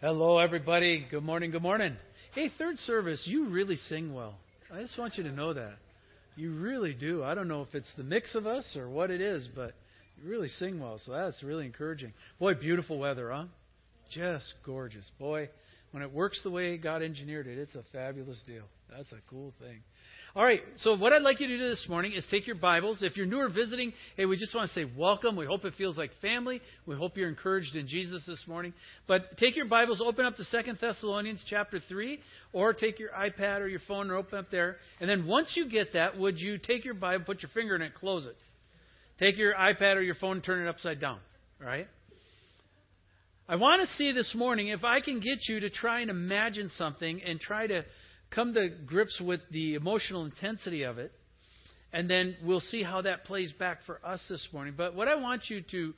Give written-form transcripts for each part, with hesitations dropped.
Hello, everybody. Good morning. Good morning. Hey, third service, you really sing well. I just want you to know that. You really do. I don't know if it's the mix of us or what it is, but you really sing well, so that's really encouraging. Boy, beautiful weather, huh? Just gorgeous. Boy, when it works the way God engineered it, it's a fabulous deal. That's a cool thing. All right, so what I'd like you to do this morning is take your Bibles. If you're new or visiting, hey, we just want to say welcome. We hope it feels like family. We hope you're encouraged in Jesus this morning. But take your Bibles, open up to 2 Thessalonians chapter 3, or take your iPad or your phone and open up there. And then once you get that, would you take your Bible, put your finger in it, close it. Take your iPad or your phone, turn it upside down, all right? I want to see this morning if I can get you to try and imagine something and try to come to grips with the emotional intensity of it, and then we'll see how that plays back for us this morning. But what I want you to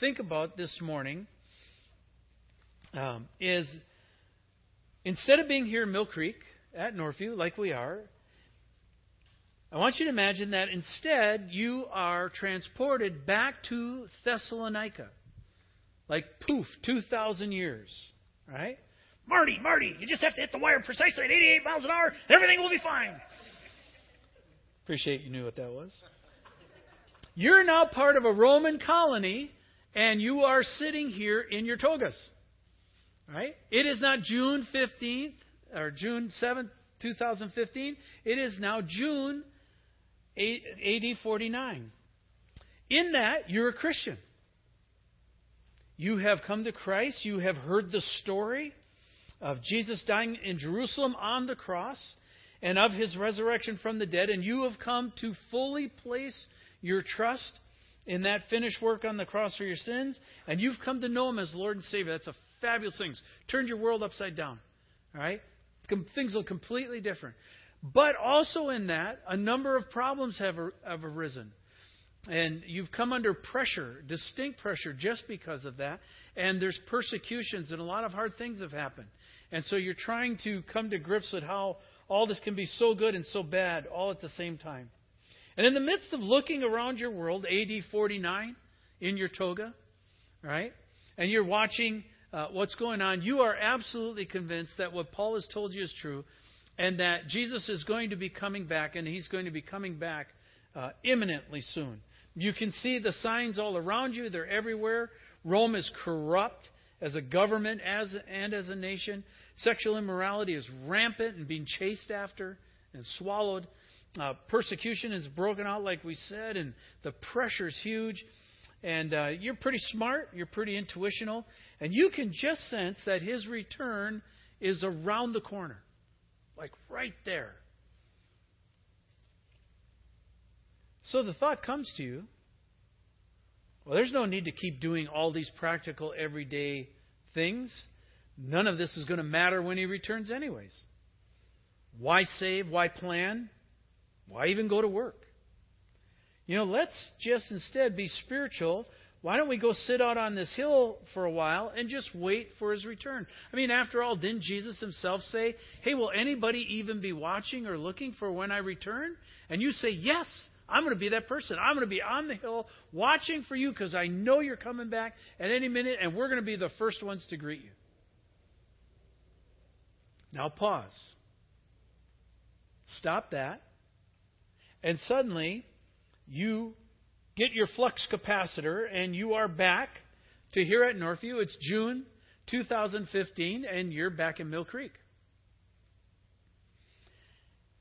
think about this morning is, instead of being here in Mill Creek at Northview like we are, I want you to imagine that instead you are transported back to Thessalonica, like poof, 2,000 years, right? Marty, you just have to hit the wire precisely at 88 miles an hour, and everything will be fine. Appreciate you knew what that was. You're now part of a Roman colony, and you are sitting here in your togas. Right? It is not June 15th, or June 7th, 2015. It is now June AD 49. In that, you're a Christian. You have come to Christ. You have heard the story of Jesus dying in Jerusalem on the cross and of his resurrection from the dead, and you have come to fully place your trust in that finished work on the cross for your sins, and you've come to know him as Lord and Savior. That's a fabulous thing. Turned your world upside down. All right? Things look completely different. But also in that, a number of problems have arisen. And you've come under pressure, distinct pressure, just because of that. And there's persecutions, and a lot of hard things have happened. And so you're trying to come to grips with how all this can be so good and so bad all at the same time. And in the midst of looking around your world, AD 49, in your toga, right? And you're watching what's going on. You are absolutely convinced that what Paul has told you is true, and that Jesus is going to be coming back, and he's going to be coming back imminently soon. You can see the signs all around you. They're everywhere. Rome is corrupt as a government and as a nation. Sexual immorality is rampant and being chased after and swallowed. Persecution is broken out, like we said, and the pressure is huge. And you're pretty smart. You're pretty intuitional. And you can just sense that his return is around the corner, like right there. So the thought comes to you, well, there's no need to keep doing all these practical, everyday things. None of this is going to matter when he returns anyways. Why save? Why plan? Why even go to work? You know, let's just instead be spiritual. Why don't we go sit out on this hill for a while and just wait for his return? I mean, after all, didn't Jesus himself say, hey, will anybody even be watching or looking for when I return? And you say, yes, I'm going to be that person. I'm going to be on the hill watching for you because I know you're coming back at any minute, and we're going to be the first ones to greet you. Now pause. Stop that. And suddenly, you get your flux capacitor, and you are back to here at Northview. It's June 2015, and you're back in Mill Creek.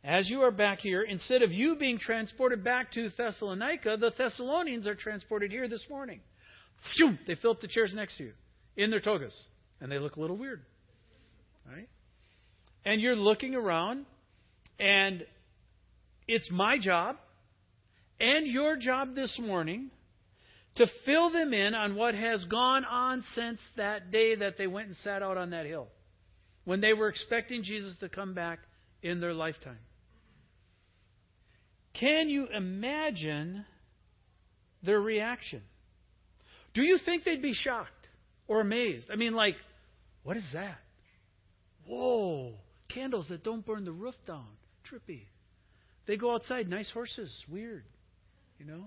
As you are back here, instead of you being transported back to Thessalonica, the Thessalonians are transported here this morning. Phew! They fill up the chairs next to you in their togas, and they look a little weird. Right? And you're looking around, and it's my job and your job this morning to fill them in on what has gone on since that day that they went and sat out on that hill when they were expecting Jesus to come back in their lifetime. Can you imagine their reaction? Do you think they'd be shocked or amazed? I mean, like, what is that? Whoa, candles that don't burn the roof down. Trippy. They go outside, nice horses, weird, you know?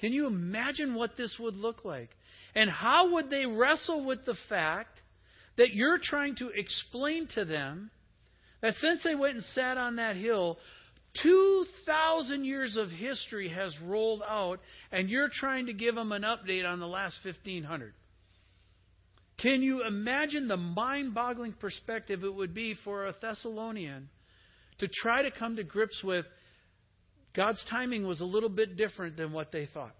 Can you imagine what this would look like? And how would they wrestle with the fact that you're trying to explain to them that since they went and sat on that hill, 2,000 years of history has rolled out, and you're trying to give them an update on the last 1,500. Can you imagine the mind-boggling perspective it would be for a Thessalonian to try to come to grips with God's timing was a little bit different than what they thought?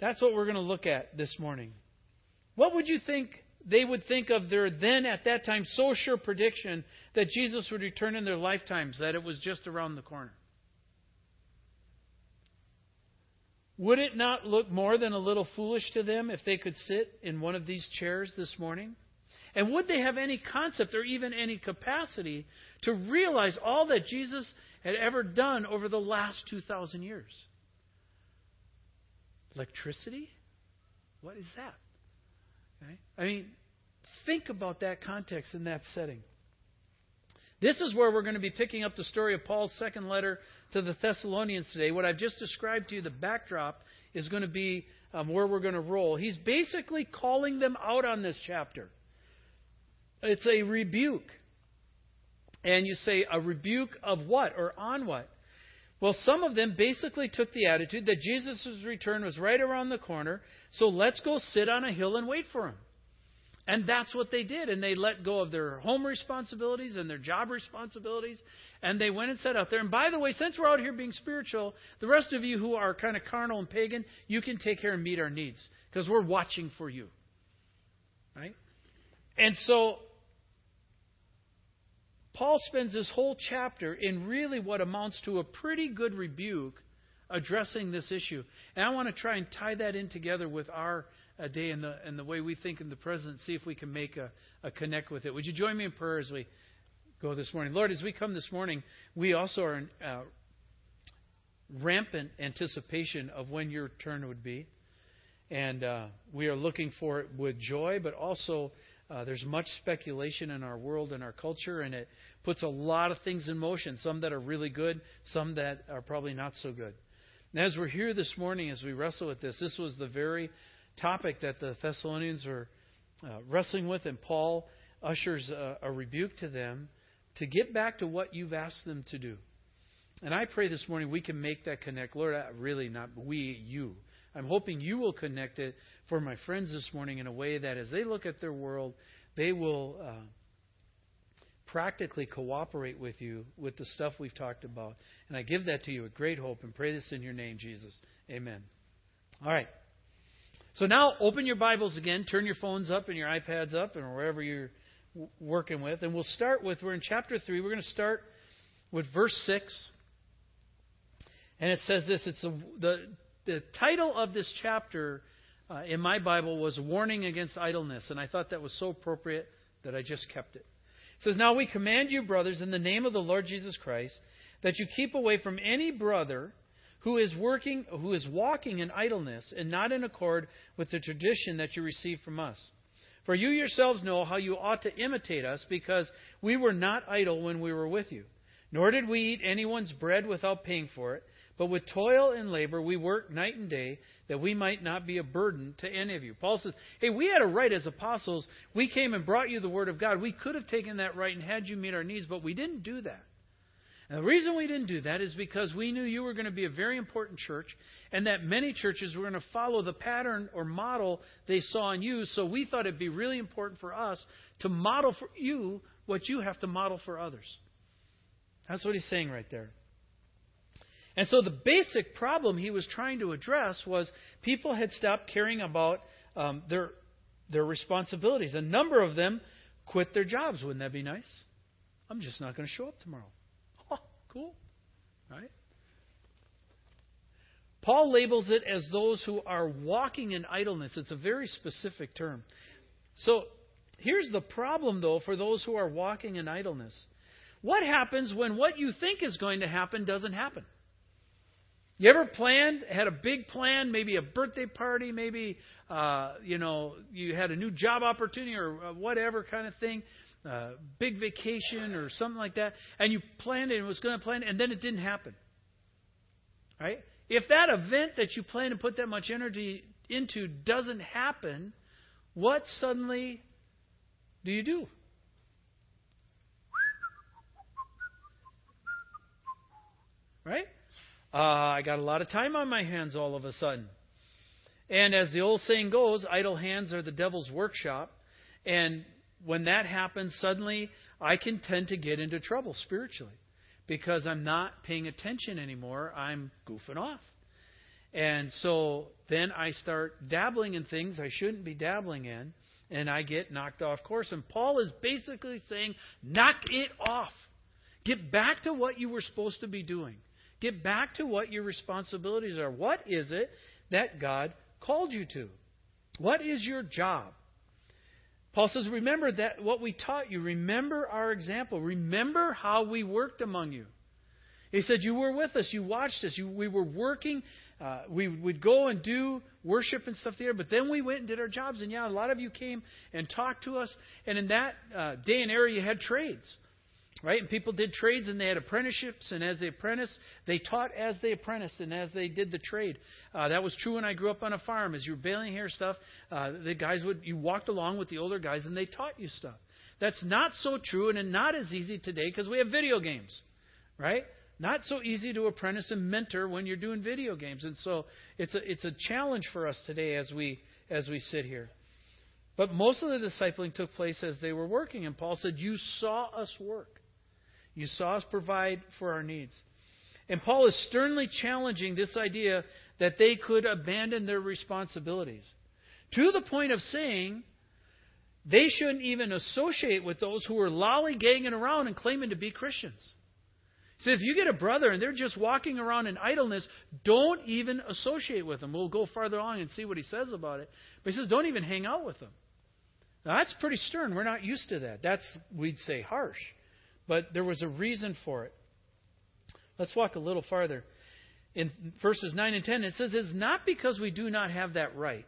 That's what we're going to look at this morning. What would you think they would think of their then, at that time, so sure prediction that Jesus would return in their lifetimes, that it was just around the corner? Would it not look more than a little foolish to them if they could sit in one of these chairs this morning? And would they have any concept or even any capacity to realize all that Jesus had ever done over the last 2,000 years? Electricity? What is that? Okay. I mean, think about that context in that setting. This is where we're going to be picking up the story of Paul's second letter to the Thessalonians today. What I've just described to you, the backdrop, is going to be where we're going to roll. He's basically calling them out on this chapter. It's a rebuke. And you say, a rebuke of what or on what? Well, some of them basically took the attitude that Jesus' return was right around the corner, so let's go sit on a hill and wait for him. And that's what they did. And they let go of their home responsibilities and their job responsibilities, and they went and sat out there. And by the way, since we're out here being spiritual, the rest of you who are kind of carnal and pagan, you can take care and meet our needs because we're watching for you. Right? And so Paul spends this whole chapter in really what amounts to a pretty good rebuke addressing this issue. And I want to try and tie that in together with our day and the way we think in the present, see if we can make a connect with it. Would you join me in prayer as we go this morning? Lord, as we come this morning, we also are in rampant anticipation of when your turn would be. And we are looking for it with joy, but also there's much speculation in our world and our culture, and it puts a lot of things in motion, some that are really good, some that are probably not so good. And as we're here this morning, as we wrestle with this, this was the very topic that the Thessalonians were wrestling with, and Paul ushers a rebuke to them to get back to what you've asked them to do. And I pray this morning we can make that connect. Lord, really not we, you. I'm hoping you will connect it for my friends this morning in a way that as they look at their world, they will practically cooperate with you with the stuff we've talked about. And I give that to you with great hope and pray this in your name, Jesus. Amen. All right. So now open your Bibles again. Turn your phones up and your iPads up and wherever you're working with. And we'll start with, we're in chapter 3. We're going to start with verse 6. And it says this, it's the title of this chapter in my Bible was Warning Against Idleness, and I thought that was so appropriate that I just kept it. It says, "Now we command you, brothers, in the name of the Lord Jesus Christ, that you keep away from any brother who is walking in idleness and not in accord with the tradition that you received from us. For you yourselves know how you ought to imitate us, because we were not idle when we were with you. Nor did we eat anyone's bread without paying for it. But with toil and labor we work night and day, that we might not be a burden to any of you." Paul says, hey, we had a right as apostles. We came and brought you the word of God. We could have taken that right and had you meet our needs, but we didn't do that. And the reason we didn't do that is because we knew you were going to be a very important church, and that many churches were going to follow the pattern or model they saw in you. So we thought it'd be really important for us to model for you what you have to model for others. That's what he's saying right there. And so the basic problem he was trying to address was people had stopped caring about their responsibilities. A number of them quit their jobs. Wouldn't that be nice? I'm just not going to show up tomorrow. Oh, cool. Right? Paul labels it as those who are walking in idleness. It's a very specific term. So here's the problem, though, for those who are walking in idleness. What happens when what you think is going to happen doesn't happen? You ever planned, had a big plan, maybe a birthday party, maybe, you had a new job opportunity or whatever kind of thing, big vacation or something like that, and you planned it and was going to plan it, and then it didn't happen, right? If that event that you planned and put that much energy into doesn't happen, what suddenly do you do? Right? I got a lot of time on my hands all of a sudden. And as the old saying goes, idle hands are the devil's workshop. And when that happens, suddenly I can tend to get into trouble spiritually because I'm not paying attention anymore. I'm goofing off. And so then I start dabbling in things I shouldn't be dabbling in, and I get knocked off course. And Paul is basically saying, knock it off. Get back to what you were supposed to be doing. Get back to what your responsibilities are. What is it that God called you to? What is your job? Paul says, remember that what we taught you. Remember our example. Remember how we worked among you. He said, you were with us. You watched us. We were working. We would go and do worship and stuff there, but then we went and did our jobs. And yeah, a lot of you came and talked to us. And in that day and era, you had trades. Right? And people did trades and they had apprenticeships. And as they apprenticed, they taught as they apprenticed and as they did the trade. That was true when I grew up on a farm. As you were baling hay stuff, you walked along with the older guys and they taught you stuff. That's not so true and not as easy today because we have video games. Right? Not so easy to apprentice and mentor when you're doing video games. And so it's a challenge for us today as we sit here. But most of the discipling took place as they were working. And Paul said, you saw us work. You saw us provide for our needs. And Paul is sternly challenging this idea that they could abandon their responsibilities to the point of saying they shouldn't even associate with those who are lollygagging around and claiming to be Christians. He says, if you get a brother and they're just walking around in idleness, don't even associate with them. We'll go farther along and see what he says about it. But he says, don't even hang out with them. Now, that's pretty stern. We're not used to that. That's, we'd say, harsh. But there was a reason for it. Let's walk a little farther. In verses 9 and 10, it says, it's not because we do not have that right,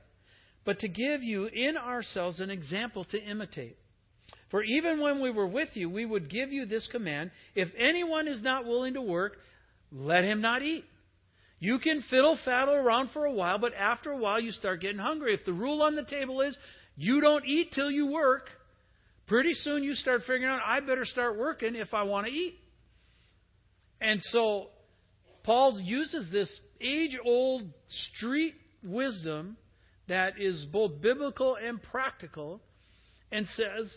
but to give you in ourselves an example to imitate. For even when we were with you, we would give you this command. If anyone is not willing to work, let him not eat. You can fiddle-faddle around for a while, but after a while you start getting hungry. If the rule on the table is you don't eat till you work, pretty soon you start figuring out, I better start working if I want to eat. And so Paul uses this age-old street wisdom that is both biblical and practical and says,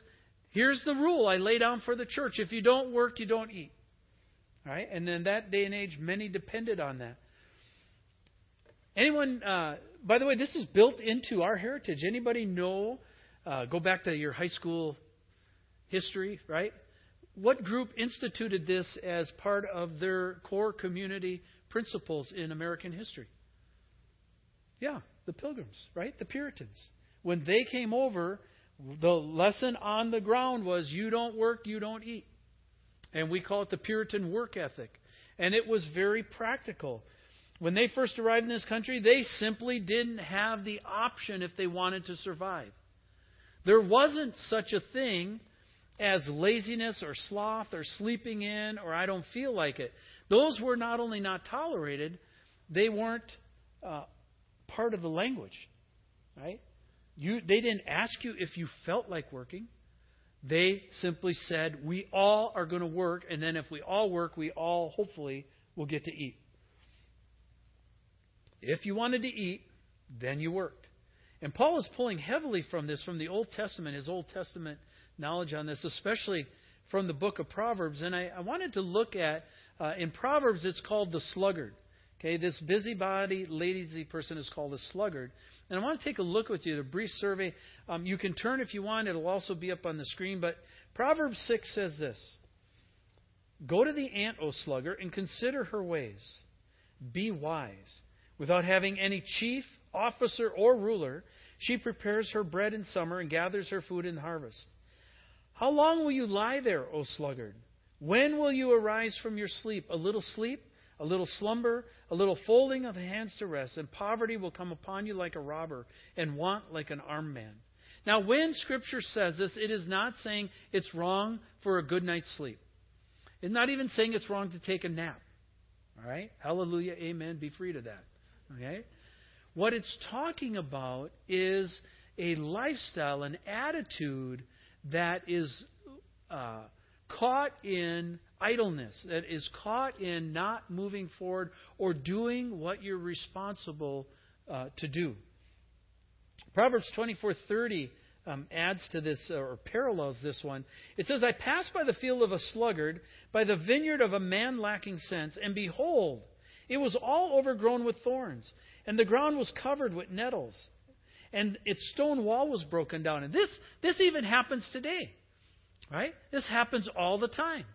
here's the rule I lay down for the church. If you don't work, you don't eat. All right? And in that day and age, many depended on that. Anyone, by the way, this is built into our heritage. Anybody know, go back to your high school history, right? What group instituted this as part of their core community principles in American history? Yeah, the Pilgrims, right? The Puritans. When they came over, the lesson on the ground was you don't work, you don't eat. And we call it the Puritan work ethic. And it was very practical. When they first arrived in this country, they simply didn't have the option if they wanted to survive. There wasn't such a thing as laziness or sloth or sleeping in or I don't feel like it. Those were not only not tolerated, they weren't part of the language, right? They didn't ask you if you felt like working. They simply said, we all are going to work, and then if we all work, we all hopefully will get to eat. If you wanted to eat, then you worked. And Paul is pulling heavily from this, from the Old Testament, his Old Testament knowledge on this, especially from the book of Proverbs. And I wanted to look at, in Proverbs, it's called the sluggard. Okay, this busybody, lazy person is called a sluggard. And I want to take a look with you, a brief survey. You can turn if you want. It'll also be up on the screen. But Proverbs 6 says this, go to the ant, O sluggard, and consider her ways. Be wise. Without having any chief, officer, or ruler, she prepares her bread in summer and gathers her food in harvest. How long will you lie there, O sluggard? When will you arise from your sleep? A little sleep, a little slumber, a little folding of hands to rest, and poverty will come upon you like a robber and want like an armed man. Now, when Scripture says this, it is not saying it's wrong for a good night's sleep. It's not even saying it's wrong to take a nap. All right? Hallelujah, amen, be free to that. Okay? What it's talking about is a lifestyle, an attitude that is caught in idleness, that is caught in not moving forward or doing what you're responsible to do. Proverbs 24:30 adds to this or parallels this one. It says, "I passed by the field of a sluggard, by the vineyard of a man lacking sense, and behold, it was all overgrown with thorns, and the ground was covered with nettles, and its stone wall was broken down." And this even happens today, right? This happens all the time.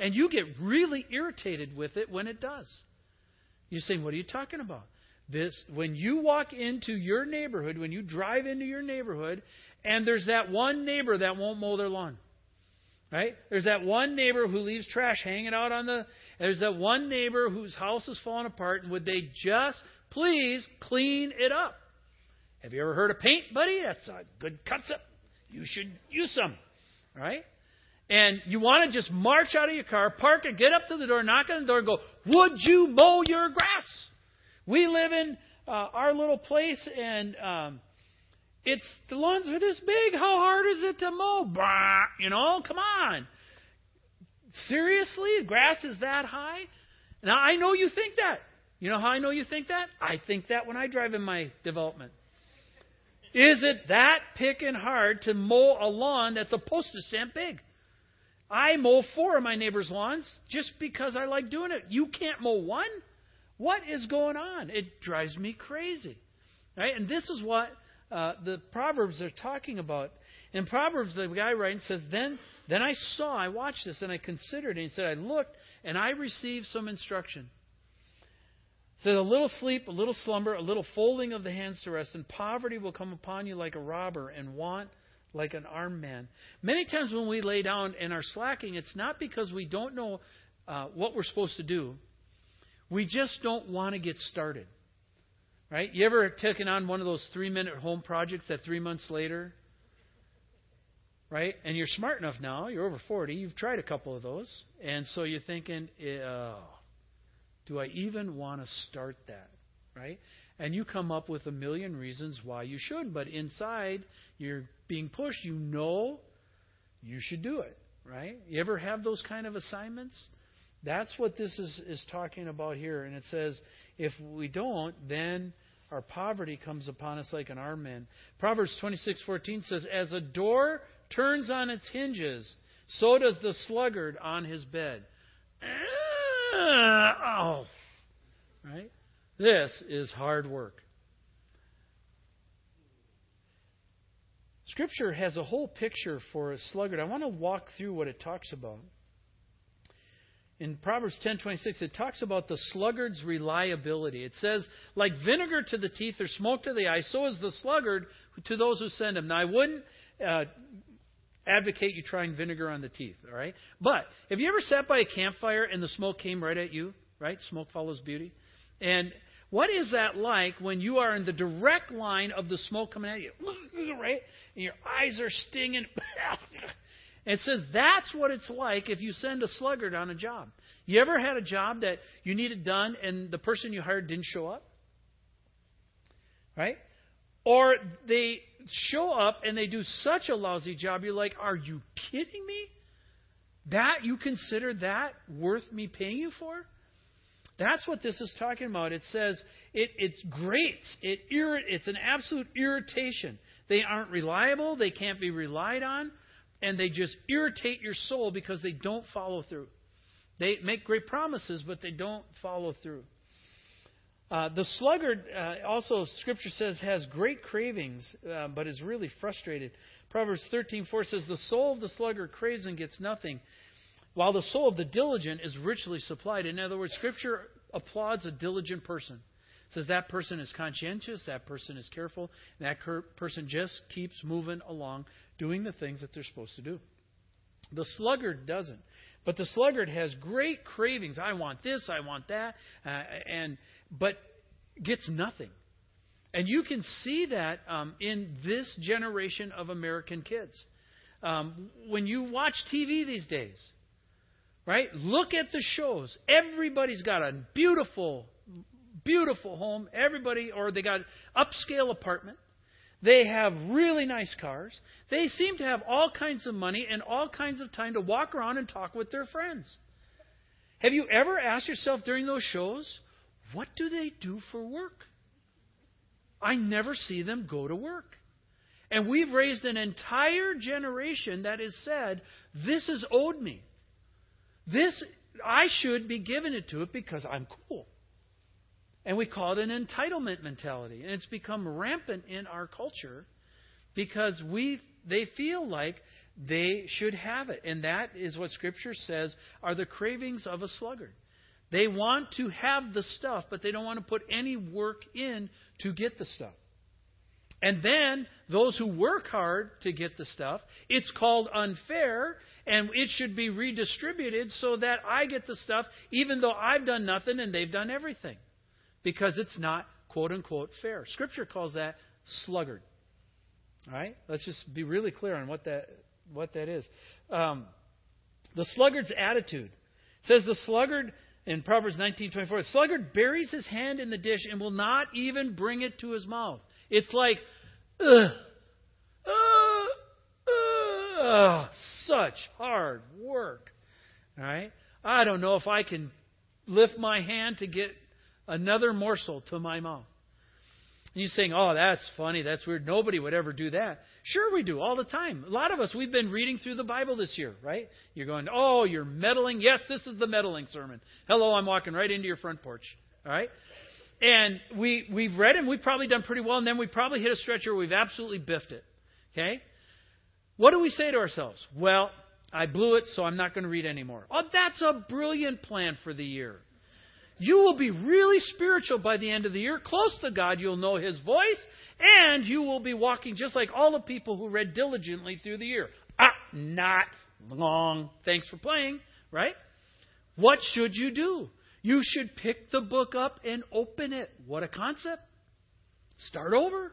And you get really irritated with it when it does. You're saying, what are you talking about? This, when you walk into your neighborhood, when you drive into your neighborhood, and there's that one neighbor that won't mow their lawn, right? There's that one neighbor who leaves trash hanging out on the... There's that one neighbor whose house is falling apart, and would they just please clean it up? Have you ever heard of paint, buddy? That's a good cut-up. You should use some, right? And you want to just march out of your car, park it, get up to the door, knock on the door, and go, would you mow your grass? We live in our little place, and it's the lawns are this big. How hard is it to mow? Bah, you know, come on. Seriously? Grass is that high? Now, I know you think that. You know how I know you think that? I think that when I drive in my development. Is it that picking hard to mow a lawn that's a postage stamp big? I mow 4 of my neighbor's lawns just because I like doing it. You can't mow 1? What is going on? It drives me crazy. Right? And this is what the Proverbs are talking about. In Proverbs, the guy writing says, Then I watched this, and I considered it. And he said, I looked, and I received some instruction. It said, a little sleep, a little slumber, a little folding of the hands to rest, and poverty will come upon you like a robber, and want like an armed man. Many times when we lay down and are slacking, it's not because we don't know what we're supposed to do. We just don't want to get started. Right? You ever taken on one of those 3-minute home projects that 3 months later? Right? And you're smart enough now. You're over 40. You've tried a couple of those. And so you're thinking, oh, do I even want to start that? Right? And you come up with a million reasons why you should. But inside, you're being pushed. You know you should do it, right? You ever have those kind of assignments? That's what this is talking about here. And it says, if we don't, then our poverty comes upon us like an armed man. Proverbs 26:14 says, as a door turns on its hinges, so does the sluggard on his bed. Oh, right? This is hard work. Scripture has a whole picture for a sluggard. I want to walk through what it talks about. In Proverbs 10:26, it talks about the sluggard's reliability. It says, like vinegar to the teeth or smoke to the eye, so is the sluggard to those who send him. Now, I wouldn't advocate you trying vinegar on the teeth, all right? But have you ever sat by a campfire and the smoke came right at you, right? Smoke follows beauty. And what is that like when you are in the direct line of the smoke coming at you, right? And your eyes are stinging. It says that's what it's like if you send a sluggard on a job. You ever had a job that you needed done and the person you hired didn't show up? Right? Or they show up and they do such a lousy job, you're like, are you kidding me? That you consider that worth me paying you for? That's what this is talking about. It says it grates. It's an absolute irritation. They aren't reliable. They can't be relied on. And they just irritate your soul because they don't follow through. They make great promises, but they don't follow through. The sluggard, also, Scripture says, has great cravings, but is really frustrated. Proverbs 13:4 says, the soul of the sluggard craves and gets nothing, while the soul of the diligent is richly supplied. In other words, Scripture applauds a diligent person. It says that person is conscientious, that person is careful, and that person just keeps moving along, doing the things that they're supposed to do. The sluggard doesn't. But the sluggard has great cravings. I want this, I want that, but gets nothing. And you can see that in this generation of American kids. When you watch TV these days, right? Look at the shows. Everybody's got a beautiful beautiful home. Everybody, or they got an upscale apartment. They have really nice cars. They seem to have all kinds of money and all kinds of time to walk around and talk with their friends. Have you ever asked yourself during those shows, what do they do for work? I never see them go to work. And we've raised an entire generation that has said, this is owed me. This, I should be giving it to it because I'm cool. And we call it an entitlement mentality. And it's become rampant in our culture because they feel like they should have it. And that is what Scripture says are the cravings of a sluggard. They want to have the stuff, but they don't want to put any work in to get the stuff. And then those who work hard to get the stuff, it's called unfair, and it should be redistributed so that I get the stuff even though I've done nothing and they've done everything. Because it's not, quote-unquote, fair. Scripture calls that sluggard. All right? Let's just be really clear on what that is. The sluggard's attitude. It says the sluggard, in Proverbs 19:24, the sluggard buries his hand in the dish and will not even bring it to his mouth. It's like, such hard work. All right? I don't know if I can lift my hand to get another morsel to my mouth. And you're saying, oh, that's funny, that's weird. Nobody would ever do that. Sure we do, all the time. A lot of us, we've been reading through the Bible this year, right? You're going, oh, you're meddling. Yes, this is the meddling sermon. Hello, I'm walking right into your front porch, all right? And we've read them. We've probably done pretty well, and then we probably hit a stretch where we've absolutely biffed it, okay? What do we say to ourselves? Well, I blew it, so I'm not going to read anymore. Oh, that's a brilliant plan for the year. You will be really spiritual by the end of the year, close to God, you'll know His voice, and you will be walking just like all the people who read diligently through the year. Not long. Thanks for playing, right? What should you do? You should pick the book up and open it. What a concept. Start over.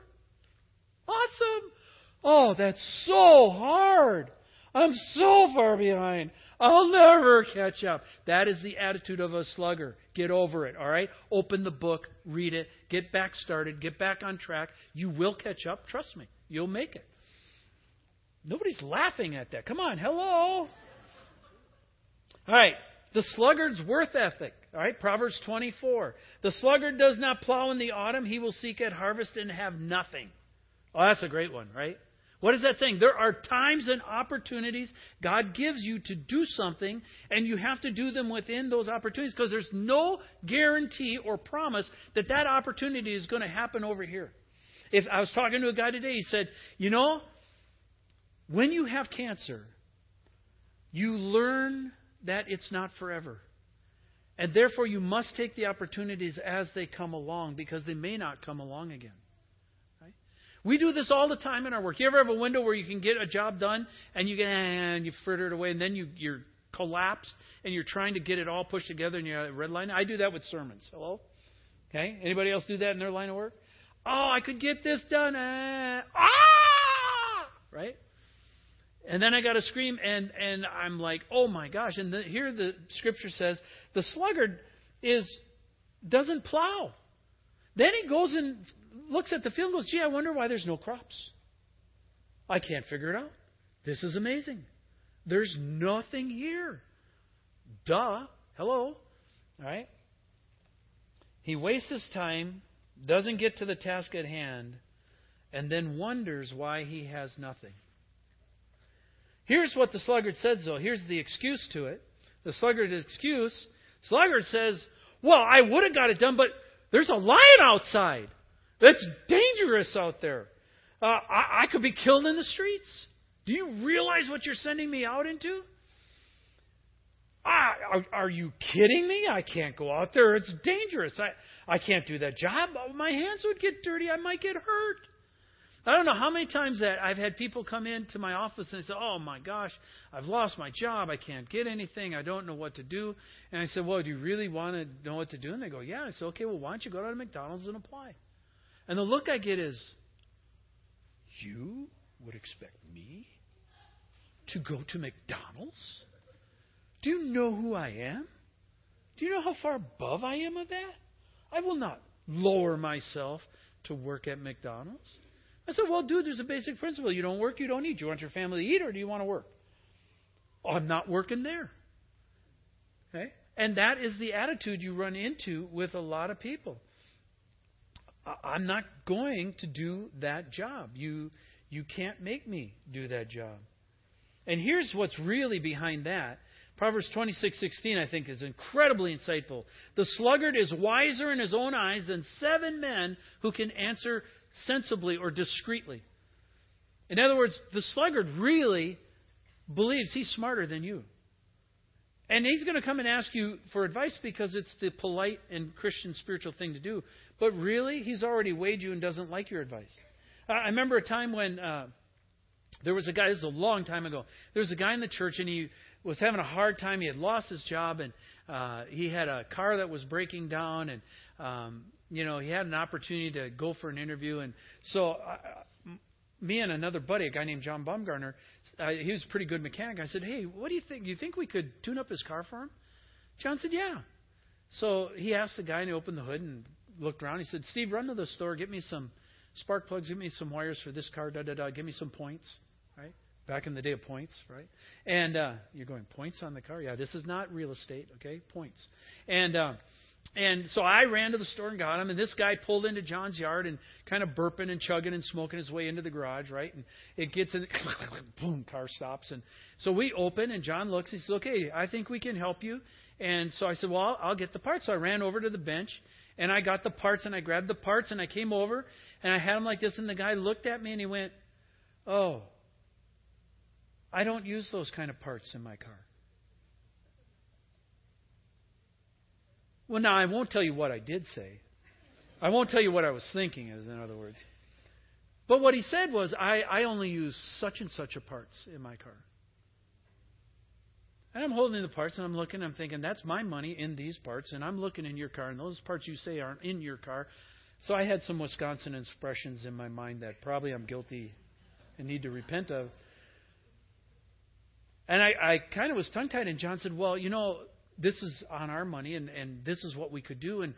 Awesome. Oh, that's so hard. I'm so far behind. I'll never catch up. That is the attitude of a slugger. Get over it, all right? Open the book, read it, get back started, get back on track. You will catch up. Trust me. You'll make it. Nobody's laughing at that. Come on. Hello. All right. The sluggard's worth ethic. All right. Proverbs 24. The sluggard does not plow in the autumn. He will seek at harvest and have nothing. Oh, that's a great one, right? What is that saying? There are times and opportunities God gives you to do something, and you have to do them within those opportunities because there's no guarantee or promise that that opportunity is going to happen over here. If I was talking to a guy today, he said, you know, when you have cancer, you learn that it's not forever. And therefore, you must take the opportunities as they come along because they may not come along again. We do this all the time in our work. You ever have a window where you can get a job done and you fritter it away and then you're collapsed and you're trying to get it all pushed together and you're at red line? I do that with sermons. Hello? Okay? Anybody else do that in their line of work? Oh, I could get this done. Right? And then I got to scream and I'm like, oh my gosh. And here the Scripture says the sluggard doesn't plow. Then he goes and looks at the field and goes, gee, I wonder why there's no crops. I can't figure it out. This is amazing. There's nothing here. Duh. Hello. All right. He wastes his time, doesn't get to the task at hand, and then wonders why he has nothing. Here's what the sluggard says, though. Here's the excuse to it. The sluggard's excuse. Sluggard says, well, I would have got it done, but there's a lion outside. That's dangerous out there. I could be killed in the streets. Do you realize what you're sending me out into? Are you kidding me? I can't go out there. It's dangerous. I can't do that job. My hands would get dirty. I might get hurt. I don't know how many times that I've had people come into my office and say, oh my gosh, I've lost my job. I can't get anything. I don't know what to do. And I said, well, do you really want to know what to do? And they go, yeah. I said, okay, well, why don't you go down to McDonald's and apply? And the look I get is, you would expect me to go to McDonald's? Do you know who I am? Do you know how far above I am of that? I will not lower myself to work at McDonald's. I said, well, dude, there's a basic principle. You don't work, you don't eat. You want your family to eat, or do you want to work? Oh, I'm not working there. Okay? And that is the attitude you run into with a lot of people. I'm not going to do that job. You can't make me do that job. And here's what's really behind that. Proverbs 26:16, I think, is incredibly insightful. The sluggard is wiser in his own eyes than 7 men who can answer sensibly or discreetly. In other words, the sluggard really believes he's smarter than you. And he's going to come and ask you for advice because it's the polite and Christian spiritual thing to do. But really, he's already weighed you and doesn't like your advice. I remember a time when there was a guy, this is a long time ago, there was a guy in the church and he was having a hard time. He had lost his job and he had a car that was breaking down and, he had an opportunity to go for an interview. And so me and another buddy, a guy named John Baumgartner, he was a pretty good mechanic. I said, hey, what do you think? Do you think we could tune up his car for him? John said, yeah. So he asked the guy and he opened the hood and looked around. He said, Steve, run to the store, get me some spark plugs, get me some wires for this car, give me some points, right? Back in the day of points, right? And you're going, points on the car? Yeah, this is not real estate, okay? Points. And so I ran to the store and got him, and this guy pulled into John's yard and kind of burping and chugging and smoking his way into the garage, right? And it gets in, boom, car stops. And so we open, and John looks, and he says, okay, I think we can help you. And so I said, well, I'll get the parts. So I ran over to the bench, and I got the parts, and I grabbed the parts, and I came over, and I had them like this, and the guy looked at me, and he went, oh, I don't use those kind of parts in my car. Well, now, I won't tell you what I did say. I won't tell you what I was thinking, as in other words. But what he said was, I only use such and such a parts in my car. And I'm holding the parts, and I'm looking, I'm thinking, that's my money in these parts, and I'm looking in your car, and those parts you say aren't in your car. So I had some Wisconsin expressions in my mind that probably I'm guilty and need to repent of. And I kind of was tongue-tied, and John said, well, this is on our money, and this is what we could do. And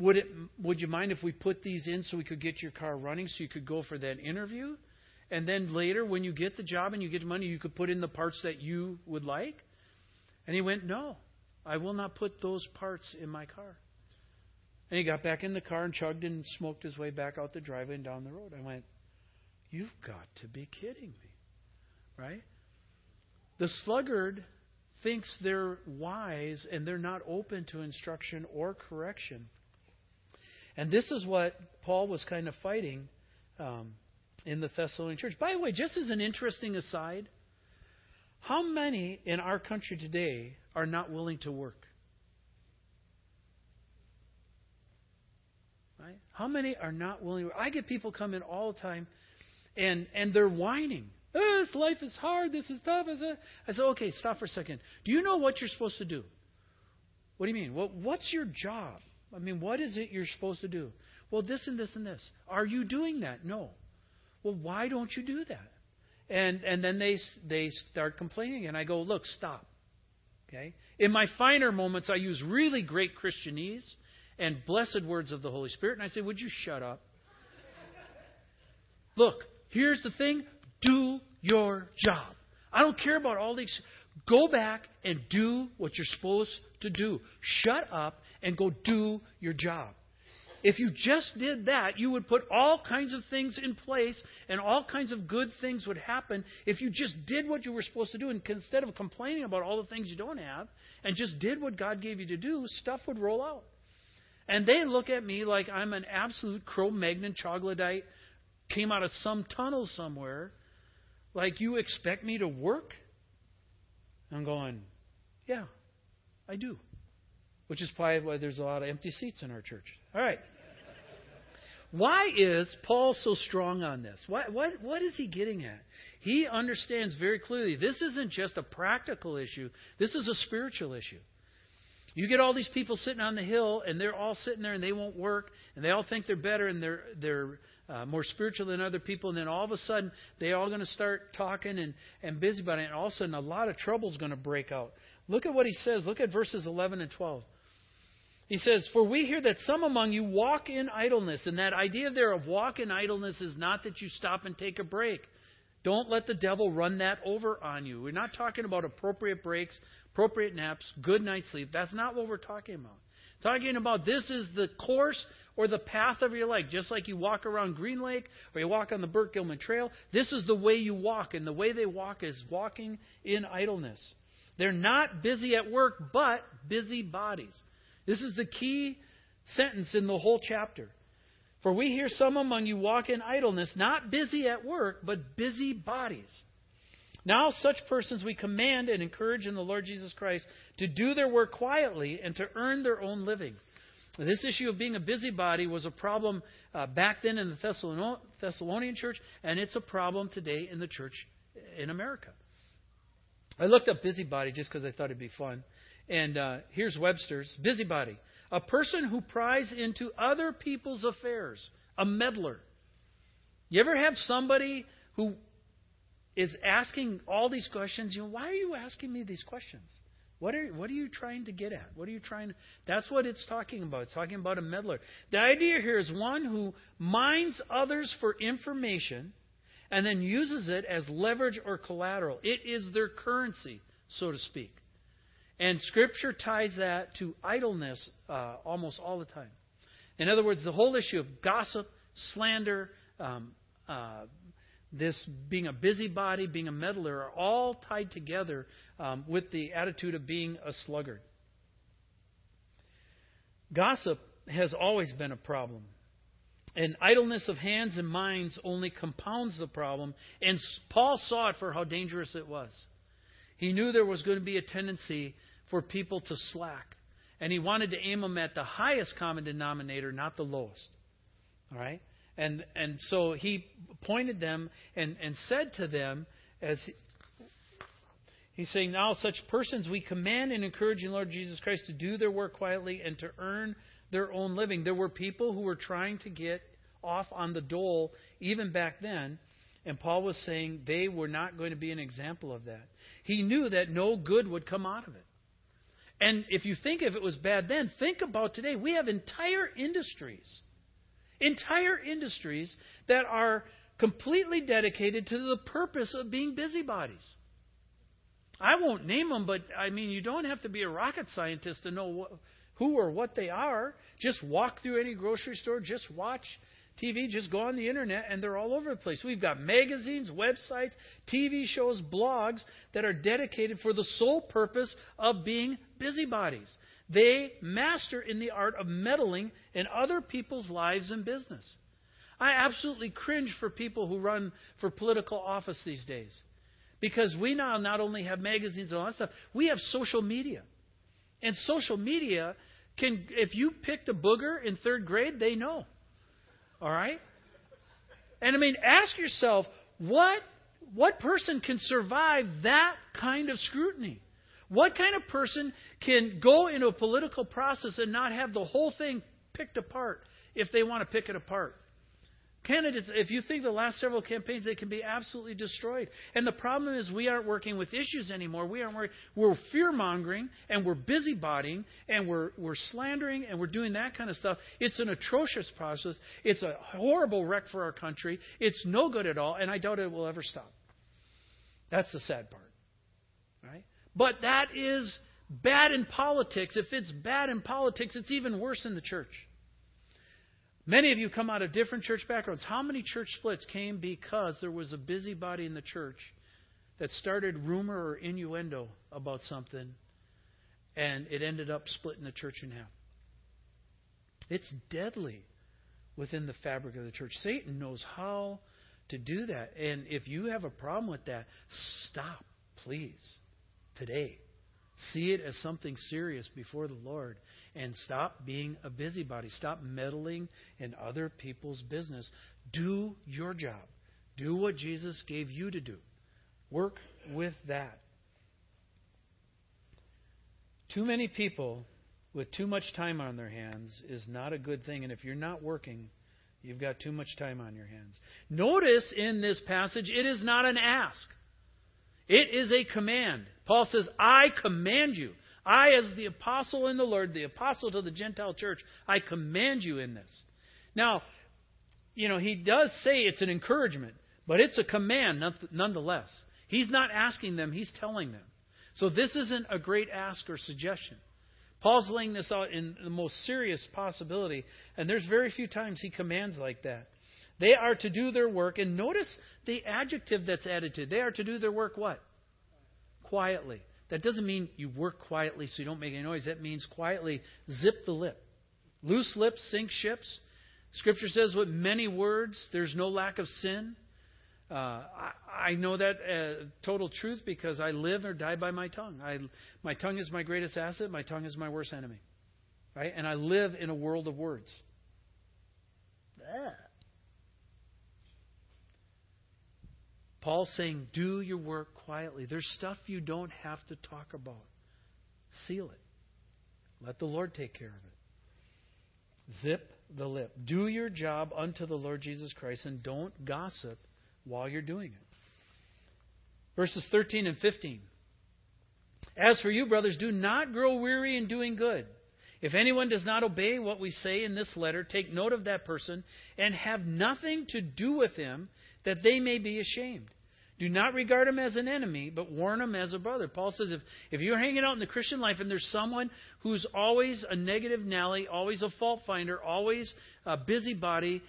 would you mind if we put these in so we could get your car running so you could go for that interview? And then later, when you get the job and you get money, you could put in the parts that you would like? And he went, no, I will not put those parts in my car. And he got back in the car and chugged and smoked his way back out the driveway and down the road. I went, you've got to be kidding me, right? The sluggard thinks they're wise and they're not open to instruction or correction. And this is what Paul was kind of fighting in the Thessalonian church. By the way, just as an interesting aside, how many in our country today are not willing to work? Right? How many are not willing to work? I get people come in all the time and they're whining. Oh, this life is hard. This is tough. I said, okay, stop for a second. Do you know what you're supposed to do? What do you mean? Well, what's your job? I mean, what is it you're supposed to do? Well, this and this and this. Are you doing that? No. Well, why don't you do that? And then they start complaining, and I go, look, stop. Okay. In my finer moments, I use really great Christianese and blessed words of the Holy Spirit, and I say, would you shut up? Look, here's the thing. Do your job. I don't care about all these. Go back and do what you're supposed to do. Shut up and go do your job. If you just did that, you would put all kinds of things in place and all kinds of good things would happen if you just did what you were supposed to do. And instead of complaining about all the things you don't have and just did what God gave you to do, stuff would roll out. And they look at me like I'm an absolute Cro-Magnon troglodyte, came out of some tunnel somewhere. Like, you expect me to work? I'm going, yeah, I do. Which is probably why there's a lot of empty seats in our church. All right. Why is Paul so strong on this? What is he getting at? He understands very clearly this isn't just a practical issue. This is a spiritual issue. You get all these people sitting on the hill, and they're all sitting there, and they won't work, and they all think they're better, and they're more spiritual than other people, and then all of a sudden, they're all going to start talking and busy about it, and all of a sudden, a lot of trouble is going to break out. Look at what he says. Look at verses 11 and 12. He says, for we hear that some among you walk in idleness. And that idea there of walk in idleness is not that you stop and take a break. Don't let the devil run that over on you. We're not talking about appropriate breaks, appropriate naps, good night's sleep. That's not what we're talking about. Talking about this is the course or the path of your life. Just like you walk around Green Lake or you walk on the Burke-Gilman Trail, this is the way you walk. And the way they walk is walking in idleness. They're not busy at work, but busy bodies. This is the key sentence in the whole chapter. For we hear some among you walk in idleness, not busy at work, but busy bodies. Now such persons we command and encourage in the Lord Jesus Christ to do their work quietly and to earn their own living. This issue of being a busybody was a problem back then in the Thessalonian church, and it's a problem today in the church in America. I looked up busybody just because I thought it'd be fun. And here's Webster's. Busybody. A person who pries into other people's affairs. A meddler. You ever have somebody who is asking all these questions? You know, why are you asking me these questions? What are you trying to get at? What are you trying to... That's what it's talking about. It's talking about a meddler. The idea here is one who mines others for information and then uses it as leverage or collateral. It is their currency, so to speak. And Scripture ties that to idleness almost all the time. In other words, the whole issue of gossip, slander, this being a busybody, being a meddler, are all tied together with the attitude of being a sluggard. Gossip has always been a problem. And idleness of hands and minds only compounds the problem. And Paul saw it for how dangerous it was. He knew there was going to be a tendency for people to slack. And he wanted to aim them at the highest common denominator, not the lowest. All right? And so he pointed them and said to them, as he's saying, now such persons we command and encourage in Lord Jesus Christ to do their work quietly and to earn their own living. There were people who were trying to get off on the dole even back then. And Paul was saying they were not going to be an example of that. He knew that no good would come out of it. And if you think if it was bad then, think about today. We have entire industries that are completely dedicated to the purpose of being busybodies. I won't name them, but I mean, you don't have to be a rocket scientist to know who or what they are. Just walk through any grocery store, just watch TV, just go on the internet, and they're all over the place. We've got magazines, websites, TV shows, blogs that are dedicated for the sole purpose of being busybodies. They master in the art of meddling in other people's lives and business. I absolutely cringe for people who run for political office these days, because we now not only have magazines and all that stuff, we have social media. And social media can, if you picked a booger in third grade, they know. All right? And I mean, ask yourself, what person can survive that kind of scrutiny? What kind of person can go into a political process and not have the whole thing picked apart if they want to pick it apart? Candidates, if you think the last several campaigns, they can be absolutely destroyed. And the problem is we aren't working with issues anymore. We're fear-mongering, and we're busybodying, and we're slandering, and we're doing that kind of stuff. It's an atrocious process. It's a horrible wreck for our country. It's no good at all, and I doubt it will ever stop. That's the sad part. Right? But that is bad in politics. If it's bad in politics, it's even worse in the church. Many of you come out of different church backgrounds. How many church splits came because there was a busybody in the church that started rumor or innuendo about something, and it ended up splitting the church in half? It's deadly within the fabric of the church. Satan knows how to do that. And if you have a problem with that, stop, please, today. See it as something serious before the Lord, and stop being a busybody. Stop meddling in other people's business. Do your job. Do what Jesus gave you to do. Work with that. Too many people with too much time on their hands is not a good thing. And if you're not working, you've got too much time on your hands. Notice in this passage, it is not an ask. It is a command. Paul says, I command you. I, as the apostle in the Lord, the apostle to the Gentile church, I command you in this. Now, you know, he does say it's an encouragement, but it's a command nonetheless. He's not asking them, he's telling them. So this isn't a great ask or suggestion. Paul's laying this out in the most serious possibility, and there's very few times he commands like that. They are to do their work, and notice the adjective that's added to it. They are to do their work what? Quietly. That doesn't mean you work quietly so you don't make any noise. That means quietly, zip the lip. Loose lips sink ships. Scripture says with many words, there's no lack of sin. I know that total truth because I live or die by my tongue. My tongue is my greatest asset. My tongue is my worst enemy. Right? And I live in a world of words. Ugh. Paul's saying, do your work quietly. There's stuff you don't have to talk about. Seal it. Let the Lord take care of it. Zip the lip. Do your job unto the Lord Jesus Christ and don't gossip while you're doing it. Verses 13 and 15. As for you, brothers, do not grow weary in doing good. If anyone does not obey what we say in this letter, take note of that person and have nothing to do with him, that they may be ashamed. Do not regard him as an enemy, but warn him as a brother. Paul says, if you're hanging out in the Christian life and there's someone who's always a negative Nelly, always a fault finder, always a busybody,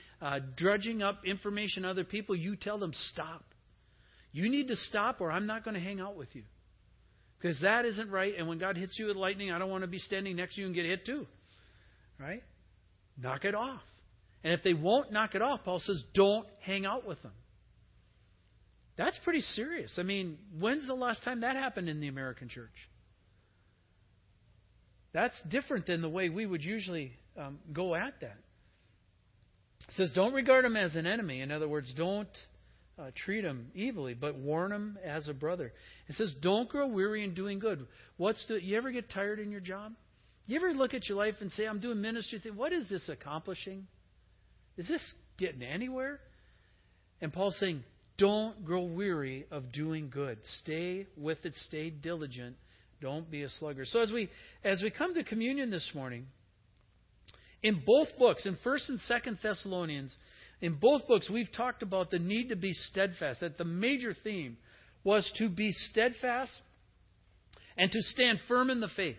drudging up information to other people, you tell them, stop. You need to stop or I'm not going to hang out with you. Because that isn't right. And when God hits you with lightning, I don't want to be standing next to you and get hit too. Right? Knock it off. And if they won't knock it off, Paul says, don't hang out with them. That's pretty serious. I mean, when's the last time that happened in the American church? That's different than the way we would usually go at that. It says, don't regard him as an enemy. In other words, don't treat him evilly, but warn him as a brother. It says, don't grow weary in doing good. You ever get tired in your job? You ever look at your life and say, I'm doing ministry thing. What is this accomplishing? Is this getting anywhere? And Paul's saying, don't grow weary of doing good. Stay with it. Stay diligent. Don't be a sluggard. So as we come to communion this morning, in both books, in 1st and 2nd Thessalonians, in both books we've talked about the need to be steadfast, that the major theme was to be steadfast and to stand firm in the faith.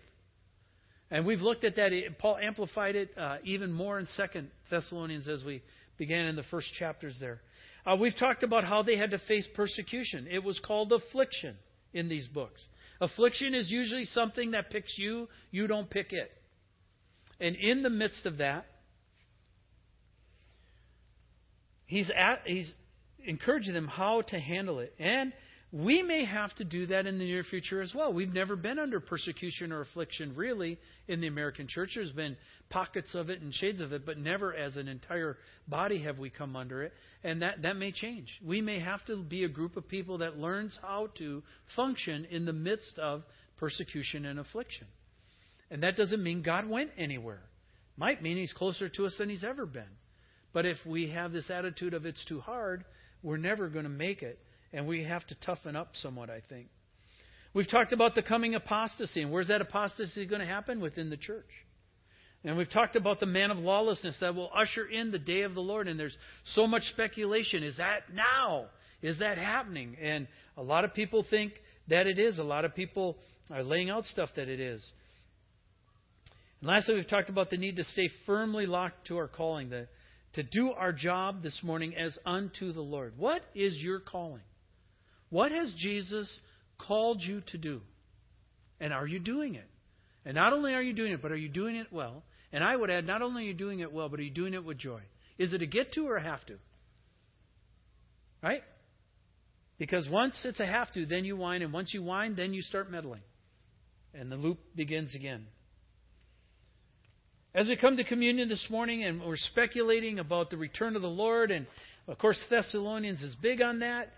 And we've looked at that. Paul amplified it even more in 2 Thessalonians as we began in the first chapters there. We've talked about how they had to face persecution. It was called affliction in these books. Affliction is usually something that picks you. You don't pick it. And in the midst of that, he's encouraging them how to handle it. And we may have to do that in the near future as well. We've never been under persecution or affliction, really, in the American church. There's been pockets of it and shades of it, but never as an entire body have we come under it. And that may change. We may have to be a group of people that learns how to function in the midst of persecution and affliction. And that doesn't mean God went anywhere. Might mean he's closer to us than he's ever been. But if we have this attitude of it's too hard, we're never going to make it. And we have to toughen up somewhat, I think. We've talked about the coming apostasy. And where's that apostasy going to happen? Within the church. And we've talked about the man of lawlessness that will usher in the day of the Lord. And there's so much speculation. Is that now? Is that happening? And a lot of people think that it is. A lot of people are laying out stuff that it is. And lastly, we've talked about the need to stay firmly locked to our calling. To do our job this morning as unto the Lord. What is your calling? What has Jesus called you to do? And are you doing it? And not only are you doing it, but are you doing it well? And I would add, not only are you doing it well, but are you doing it with joy? Is it a get to or a have to? Right? Because once it's a have to, then you whine. And once you whine, then you start meddling. And the loop begins again. As we come to communion this morning and we're speculating about the return of the Lord. And, of course, Thessalonians is big on that.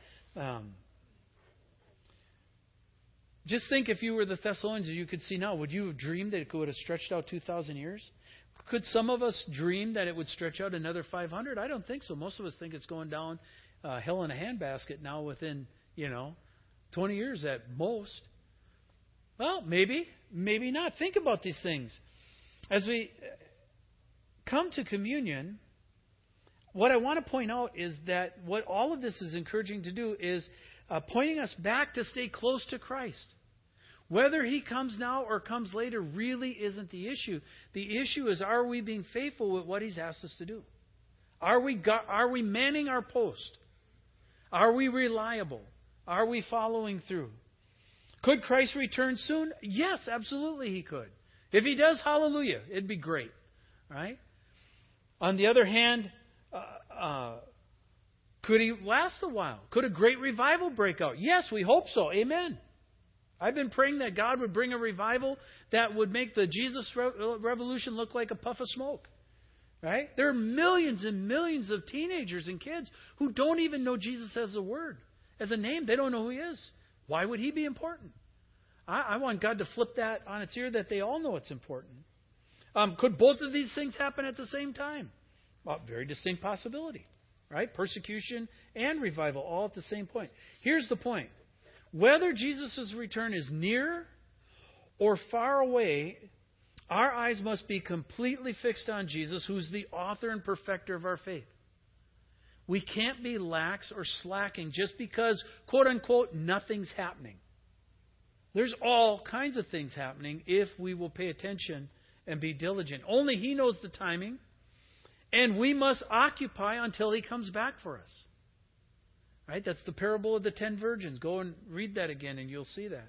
Just think if you were the Thessalonians, you could see now, would you have dreamed that it would have stretched out 2,000 years? Could some of us dream that it would stretch out another 500? I don't think so. Most of us think it's going down hell in a handbasket now within, 20 years at most. Well, maybe, maybe not. Think about these things. As we come to communion, what I want to point out is that what all of this is encouraging to do is pointing us back to stay close to Christ. Whether he comes now or comes later really isn't the issue. The issue is, are we being faithful with what he's asked us to do? Are we manning our post? Are we reliable? Are we following through? Could Christ return soon? Yes, absolutely he could. If he does, hallelujah, it'd be great, right? On the other hand, could he last a while? Could a great revival break out? Yes, we hope so. Amen. I've been praying that God would bring a revival that would make the Jesus revolution look like a puff of smoke. Right? There are millions and millions of teenagers and kids who don't even know Jesus as a word, as a name. They don't know who he is. Why would he be important? I want God to flip that on its ear that they all know it's important. Could both of these things happen at the same time? Well, very distinct possibility. Right? Persecution and revival all at the same point. Here's the point. Whether Jesus' return is near or far away, our eyes must be completely fixed on Jesus, who's the author and perfecter of our faith. We can't be lax or slacking just because, quote unquote, nothing's happening. There's all kinds of things happening if we will pay attention and be diligent. Only he knows the timing, and we must occupy until he comes back for us. Right? That's the parable of the 10 virgins. Go and read that again and you'll see that.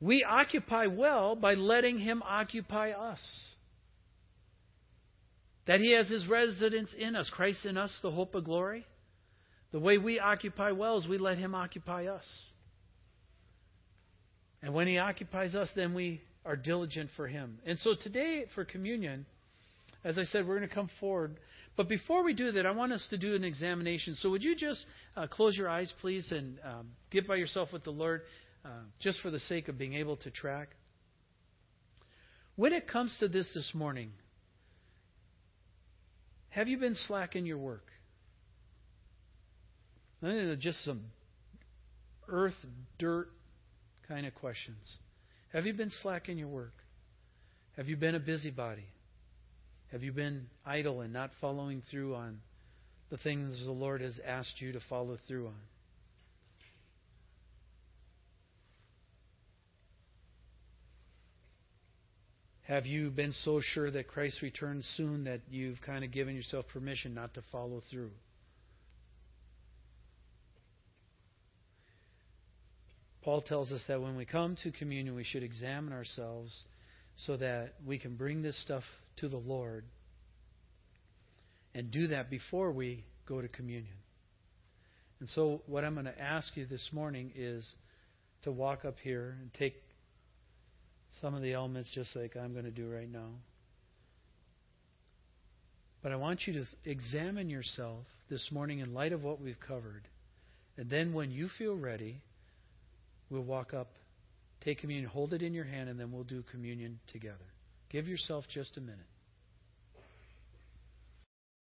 We occupy well by letting him occupy us. That he has his residence in us, Christ in us, the hope of glory. The way we occupy well is we let him occupy us. And when he occupies us, then we are diligent for him. And so today for communion, as I said, we're going to come forward. But before we do that, I want us to do an examination. So would you just close your eyes, please, and get by yourself with the Lord, just for the sake of being able to track. When it comes to this morning, have you been slack in your work? Just some earth, dirt kind of questions. Have you been slack in your work? Have you been a busybody? Have you been idle and not following through on the things the Lord has asked you to follow through on? Have you been so sure that Christ returns soon that you've kind of given yourself permission not to follow through? Paul tells us that when we come to communion, we should examine ourselves so that we can bring this stuff to the Lord and do that before we go to communion. And so what I'm going to ask you this morning is to walk up here and take some of the elements just like I'm going to do right now. But I want you to examine yourself this morning in light of what we've covered. And then when you feel ready, we'll walk up, take communion, hold it in your hand, and then we'll do communion together. Give yourself just a minute.